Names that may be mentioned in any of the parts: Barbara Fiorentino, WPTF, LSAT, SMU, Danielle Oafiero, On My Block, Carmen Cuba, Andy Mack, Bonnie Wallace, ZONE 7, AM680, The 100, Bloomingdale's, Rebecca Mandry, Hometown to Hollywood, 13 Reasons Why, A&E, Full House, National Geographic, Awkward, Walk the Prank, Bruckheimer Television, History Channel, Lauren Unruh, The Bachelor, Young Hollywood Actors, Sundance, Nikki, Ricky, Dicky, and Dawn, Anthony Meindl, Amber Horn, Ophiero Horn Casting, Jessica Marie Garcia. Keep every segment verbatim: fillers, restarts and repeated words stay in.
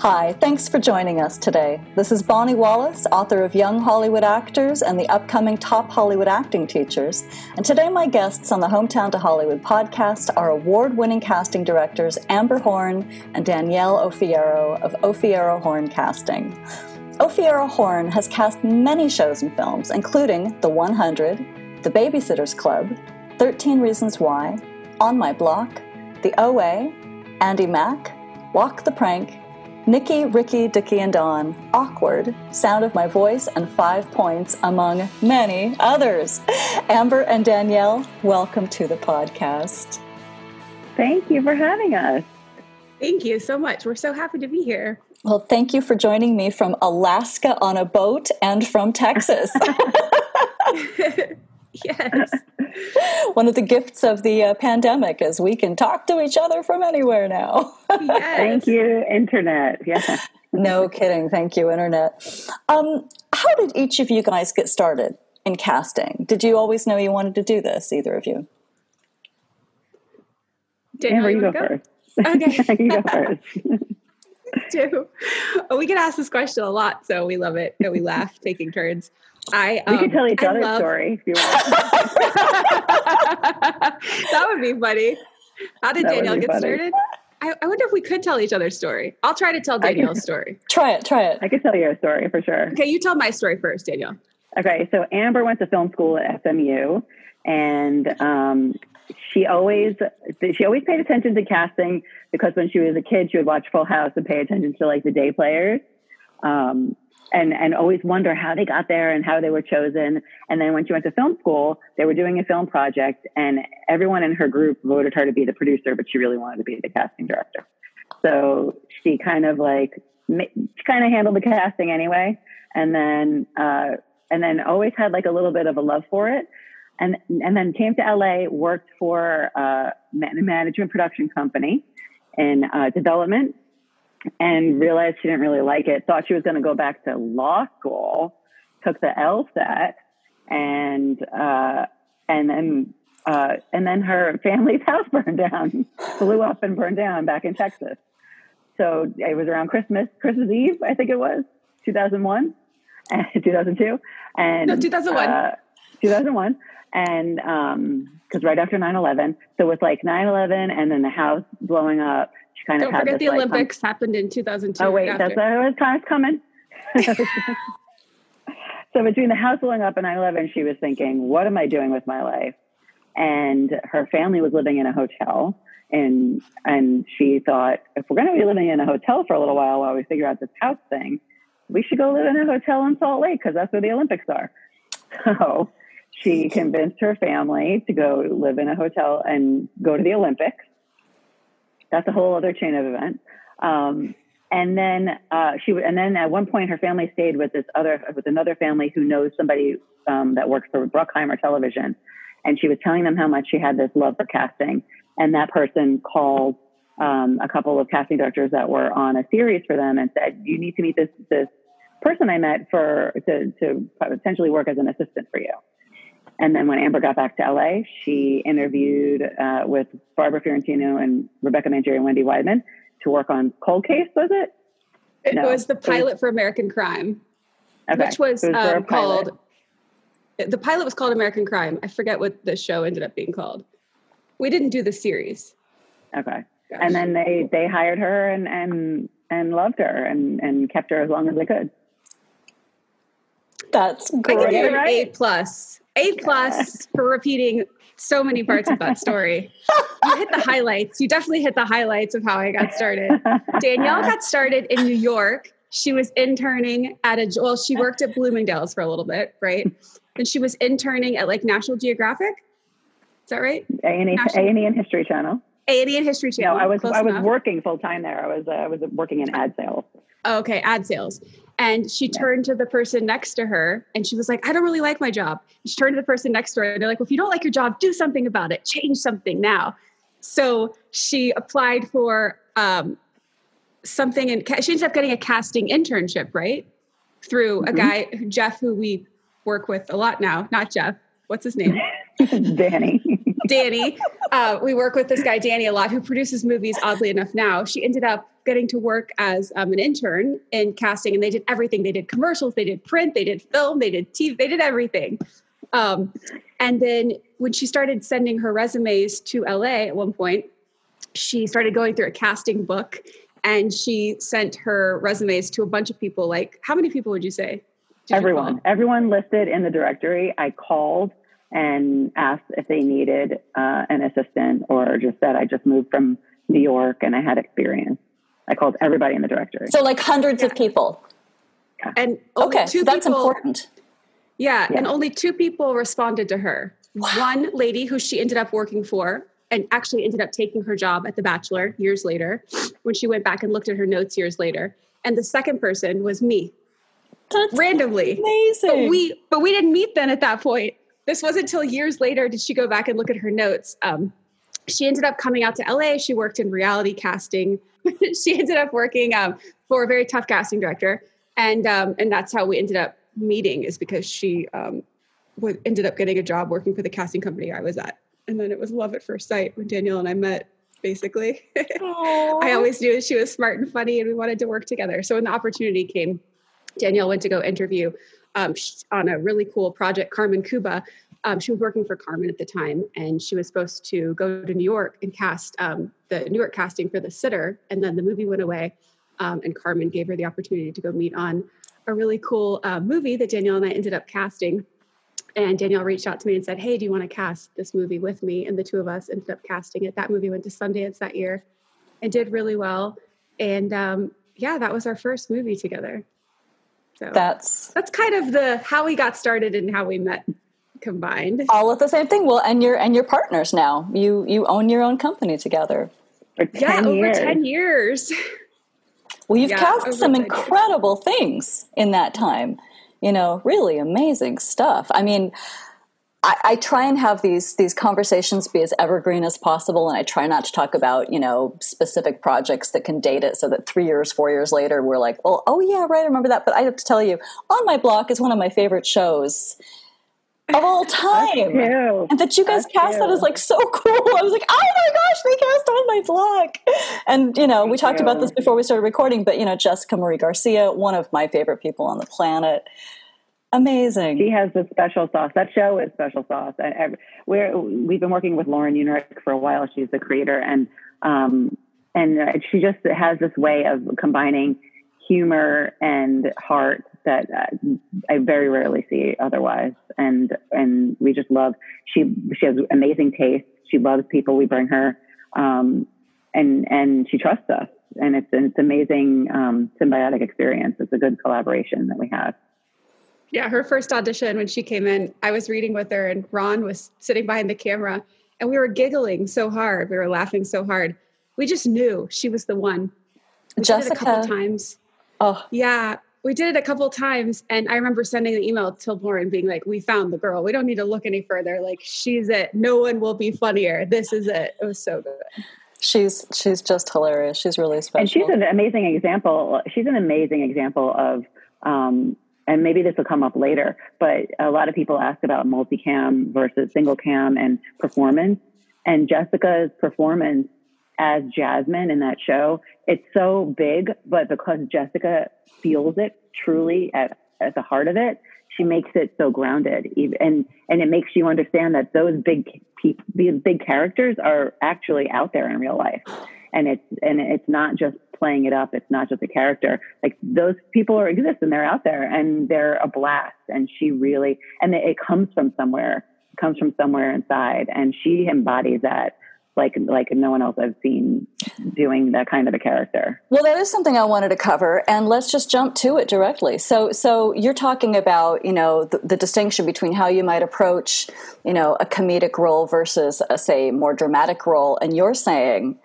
Hi, thanks for joining us today. This is Bonnie Wallace, author of Young Hollywood Actors and the upcoming Top Hollywood Acting Teachers. And today my guests on the Hometown to Hollywood podcast are award-winning casting directors Amber Horn and Danielle Oafiero of Ophiero Horn Casting. Ophiero Horn has cast many shows and films, including The one hundred, The Babysitter's Club, thirteen Reasons Why, On My Block, The O A, Andy Mack, Walk the Prank, Nikki, Ricky, Dicky, and Dawn, Awkward, Sound of My Voice, and Five Points, among many others. Amber and Danielle, welcome to the podcast. Thank you for having us. Thank you so much. We're so happy to be here. Well, thank you for joining me from Alaska on a boat and from Texas. Yes. One of the gifts of the uh, pandemic is we can talk to each other from anywhere now. Yes. Thank you, Internet. Yeah. No kidding. Thank you, Internet. Um, how did each of you guys get started in casting? Did you always know you wanted to do this, either of you? Amber, you go, go first. Okay. You go first. Too. Oh, we get asked this question a lot, so we love it. No, we laugh, taking turns. I um, we can tell each other's love... story if you want. That would be funny. How did that Danielle get funny. started? I, I wonder if we could tell each other's story. I'll try to tell Danielle's story. Try it, try it. I can tell your story for sure. Okay, you tell my story first, Danielle. Okay, so Amber went to film school at S M U, and um, she always she always paid attention to casting because when she was a kid, she would watch Full House and pay attention to like the day players. Um, And and always wonder how they got there and how they were chosen. And then when she went to film school, they were doing a film project, and everyone in her group voted her to be the producer, but she really wanted to be the casting director. So she kind of like she kind of handled the casting anyway, and then uh, and then always had like a little bit of a love for it. And and then came to L A, worked for a management production company in uh, development. And realized she didn't really like it. Thought she was going to go back to law school. Took the LSAT, and uh, and then uh, and then her family's house burned down, blew up and burned down back in Texas. So it was around Christmas, Christmas Eve, I think it was two thousand one, and two thousand two, and no, two thousand one, uh, two thousand one, and um, because right after nine eleven, so with like nine eleven and then the house blowing up. Kind of Don't forget this, the like, Olympics um, happened in two thousand two. Oh, wait, after. That's where it was kind of coming. So between the house blowing up and nine eleven, she was thinking, what am I doing with my life? And her family was living in a hotel. And and she thought, if we're going to be living in a hotel for a little while while we figure out this house thing, we should go live in a hotel in Salt Lake because that's where the Olympics are. So she convinced her family to go live in a hotel and go to the Olympics. That's a whole other chain of events. Um, and then uh, she, and then at one point, her family stayed with this other, with another family who knows somebody um, that works for Bruckheimer Television. And she was telling them how much she had this love for casting. And that person called um, a couple of casting directors that were on a series for them and said, "You need to meet this this person I met for to to potentially work as an assistant for you." And then when Amber got back to L A, she interviewed uh, with Barbara Fiorentino and Rebecca Mandry and Wendy Weidman to work on Cold Case, was it? It no. was the pilot was, for American Crime, okay. which was, was um, called, the pilot was called American Crime. I forget what the show ended up being called. We didn't do the series. Okay. Gosh. And then they, they hired her and, and, and loved her and, and kept her as long as they could. That's great. I could give it an A plus. A plus for repeating so many parts of that story. You hit the highlights. You definitely hit the highlights of how I got started. Danielle got started in New York. She was interning at a, well, she worked at Bloomingdale's for a little bit, right? And she was interning at like National Geographic. Is that right? A and E, A and E and History Channel. A and E and History Channel. No, I was, I was enough. working full time there. I was, uh, I was working in ad sales. Oh, okay. Ad sales. And she turned to the person next to her and she was like, I don't really like my job. And she turned to the person next to her and they're like, well, if you don't like your job, do something about it. Change something now. So she applied for um, something and ca- she ended up getting a casting internship, right? Through mm-hmm. a guy, Jeff, who we work with a lot now. Not Jeff. What's his name? Danny. Danny. Uh, we work with this guy, Danny, a lot, who produces movies, oddly enough, now. She ended up getting to work as um, an intern in casting, and they did everything. They did commercials, they did print, they did film, they did T V, they did everything. Um, and then when she started sending her resumes to L A at one point, she started going through a casting book, and she sent her resumes to a bunch of people. Like, how many people would you say? Everyone. Everyone listed in the directory. I called and asked if they needed uh, an assistant, or just said, I just moved from New York and I had experience. I called everybody in the directory. So like hundreds yeah. of people. Yeah. And okay, so that's people, important. Yeah, yeah. And only two people responded to her. Wow. One lady who she ended up working for, and actually ended up taking her job at The Bachelor years later when she went back and looked at her notes years later. And the second person was me. That's randomly. Amazing. But we, but we didn't meet then at that point. This wasn't until years later did she go back and look at her notes. Um, she ended up coming out to L A. She worked in reality casting. She ended up working um, for a very tough casting director. And um, and that's how we ended up meeting, is because she um, w- ended up getting a job working for the casting company I was at. And then it was love at first sight when Danielle and I met, basically. I always knew she was smart and funny, and we wanted to work together. So when the opportunity came, Danielle went to go interview um, on a really cool project, Carmen Cuba. Um, she was working for Carmen at the time, and she was supposed to go to New York and cast um, the New York casting for The Sitter. And then the movie went away, um, and Carmen gave her the opportunity to go meet on a really cool uh, movie that Danielle and I ended up casting. And Danielle reached out to me and said, hey, do you want to cast this movie with me? And the two of us ended up casting it. That movie went to Sundance that year and did really well. And um, yeah, that was our first movie together. So that's that's kind of the how we got started and how we met combined. All of the same thing. Well, and you're and you're partners now. You you own your own company together. For ten yeah, over years. ten years. Well, you've yeah, cast some incredible years. things in that time. You know, really amazing stuff. I mean, I, I try and have these these conversations be as evergreen as possible, and I try not to talk about, you know, specific projects that can date it, so that three years, four years later, we're like, well, oh yeah, right, I remember that. But I have to tell you, On My Block is one of my favorite shows of all time. And that you guys That's cast you. that is like so cool. I was like, oh my gosh, they cast On My Block. And, you know, Thank we talked you. about this before we started recording, but, you know, Jessica Marie Garcia, one of my favorite people on the planet. Amazing. She has the special sauce. That show is special sauce. And we're, we've been working with Lauren Unruh for a while. She's the creator. And, um, and she just has this way of combining humor and heart that uh, I very rarely see otherwise. And, and we just love, she, she has amazing taste. She loves people we bring her. Um, and, and she trusts us, and it's, it's an amazing, um, symbiotic experience. It's a good collaboration that we have. Yeah. Her first audition, when she came in, I was reading with her, and Ron was sitting behind the camera, and we were giggling so hard. We were laughing so hard. We just knew she was the one. We Jessica. Did it a couple times. Oh yeah. We did it a couple of times, and I remember sending an email to Lauren being like, we found the girl. We don't need to look any further. Like, she's it. No one will be funnier. This is it. It was so good. She's she's just hilarious. She's really special. And she's an amazing example. She's an amazing example of, um, and maybe this will come up later, but a lot of people ask about multicam versus single cam and performance. And Jessica's performance as Jasmine in that show, it's so big, but because Jessica feels it truly at, at the heart of it, she makes it so grounded. And, and it makes you understand that those big people, these big characters are actually out there in real life. And it's, and it's not just playing it up. It's not just a character. Like, those people are, exist, and they're out there, and they're a blast. And she really, and it comes from somewhere, it comes from somewhere inside. And she embodies that. Like, like no one else I've seen doing that kind of a character. Well, that is something I wanted to cover, and let's just jump to it directly. So, so you're talking about, you know, the, the distinction between how you might approach, you know, a comedic role versus a, say, more dramatic role. And you're saying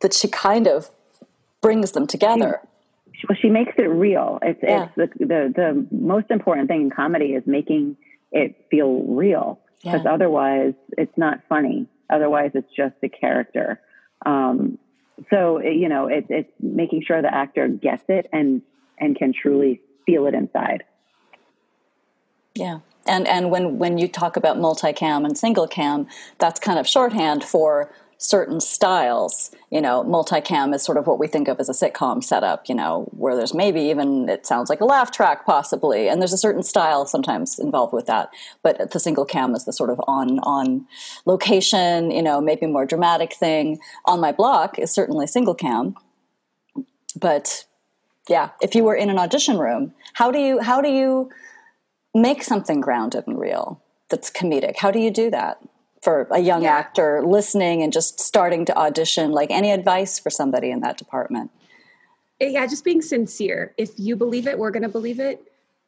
that she kind of brings them together. She, well, she makes it real. It's, yeah. it's the, the, the most important thing in comedy is making it feel real, because yeah. otherwise it's not funny. Otherwise, it's just a character. Um, so, you know, it, it's making sure the actor gets it and and can truly feel it inside. Yeah. And and when, when you talk about multicam and single cam, that's kind of shorthand for certain styles. You know, multicam is sort of what we think of as a sitcom setup, you know, where there's maybe even, it sounds like a laugh track possibly, and there's a certain style sometimes involved with that. But the single cam is the sort of on on location, you know, maybe more dramatic thing. On My Block is certainly single cam. But yeah, if you were in an audition room, how do you how do you make something grounded and real that's comedic? How do you do that for a young yeah. actor listening and just starting to audition? Like, any advice for somebody in that department? Yeah, just being sincere. If you believe it, we're going to believe it.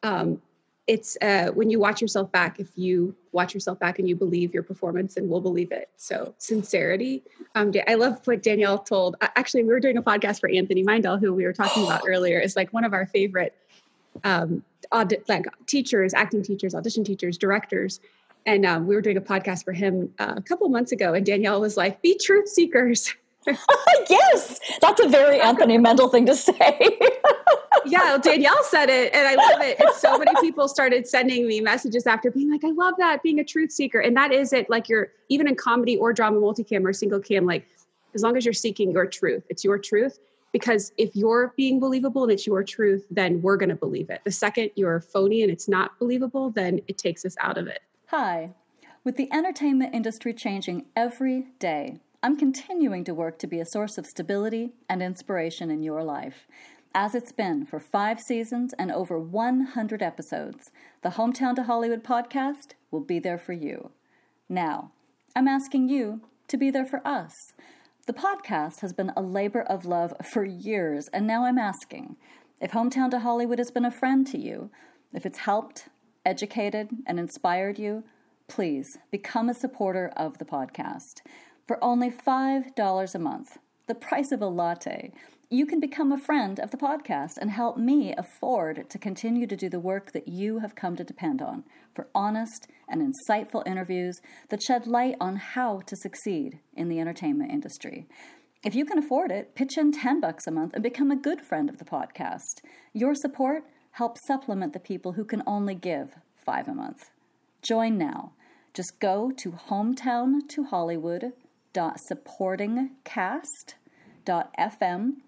Um, it's uh, when you watch yourself back, if you watch yourself back and you believe your performance, then we'll believe it. So sincerity. Um, I love what Danielle told. Actually, we were doing a podcast for Anthony Meindl, who we were talking about earlier. It's like one of our favorite um, audit, like teachers, acting teachers, audition teachers, directors. And um, we were doing a podcast for him uh, a couple months ago, and Danielle was like, "Be truth seekers." Yes, that's a very Anthony Meindl thing to say. Yeah, Danielle said it, and I love it. And so many people started sending me messages after being like, "I love that, being a truth seeker." And that is it. Like, you're even in comedy or drama, multicam or single cam. Like, as long as you're seeking your truth, it's your truth. Because if you're being believable and it's your truth, then we're going to believe it. The second you're phony and it's not believable, then it takes us out of it. Hi. With the entertainment industry changing every day, I'm continuing to work to be a source of stability and inspiration in your life. As it's been for five seasons and over one hundred episodes, the Hometown to Hollywood podcast will be there for you. Now, I'm asking you to be there for us. The podcast has been a labor of love for years, and now I'm asking, if Hometown to Hollywood has been a friend to you, if it's helped, educated, and inspired you, please become a supporter of the podcast. For only five dollars a month, the price of a latte, you can become a friend of the podcast and help me afford to continue to do the work that you have come to depend on for honest and insightful interviews that shed light on how to succeed in the entertainment industry. If you can afford it, pitch in ten bucks a month and become a good friend of the podcast. Your support help supplement the people who can only give five a month. Join now. Just go to hometown to hollywood dot supporting cast dot f m.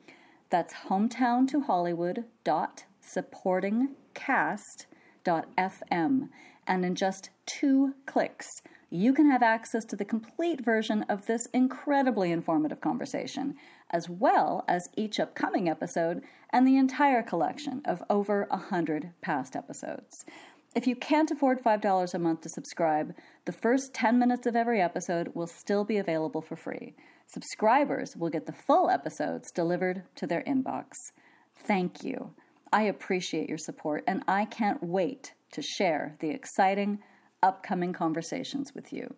That's hometown to hollywood dot supporting cast dot f m. And in just two clicks, you can have access to the complete version of this incredibly informative conversation, as well as each upcoming episode and the entire collection of over one hundred past episodes. If you can't afford five dollars a month to subscribe, the first ten minutes of every episode will still be available for free. Subscribers will get the full episodes delivered to their inbox. Thank you. I appreciate your support, and I can't wait to share the exciting, upcoming conversations with you.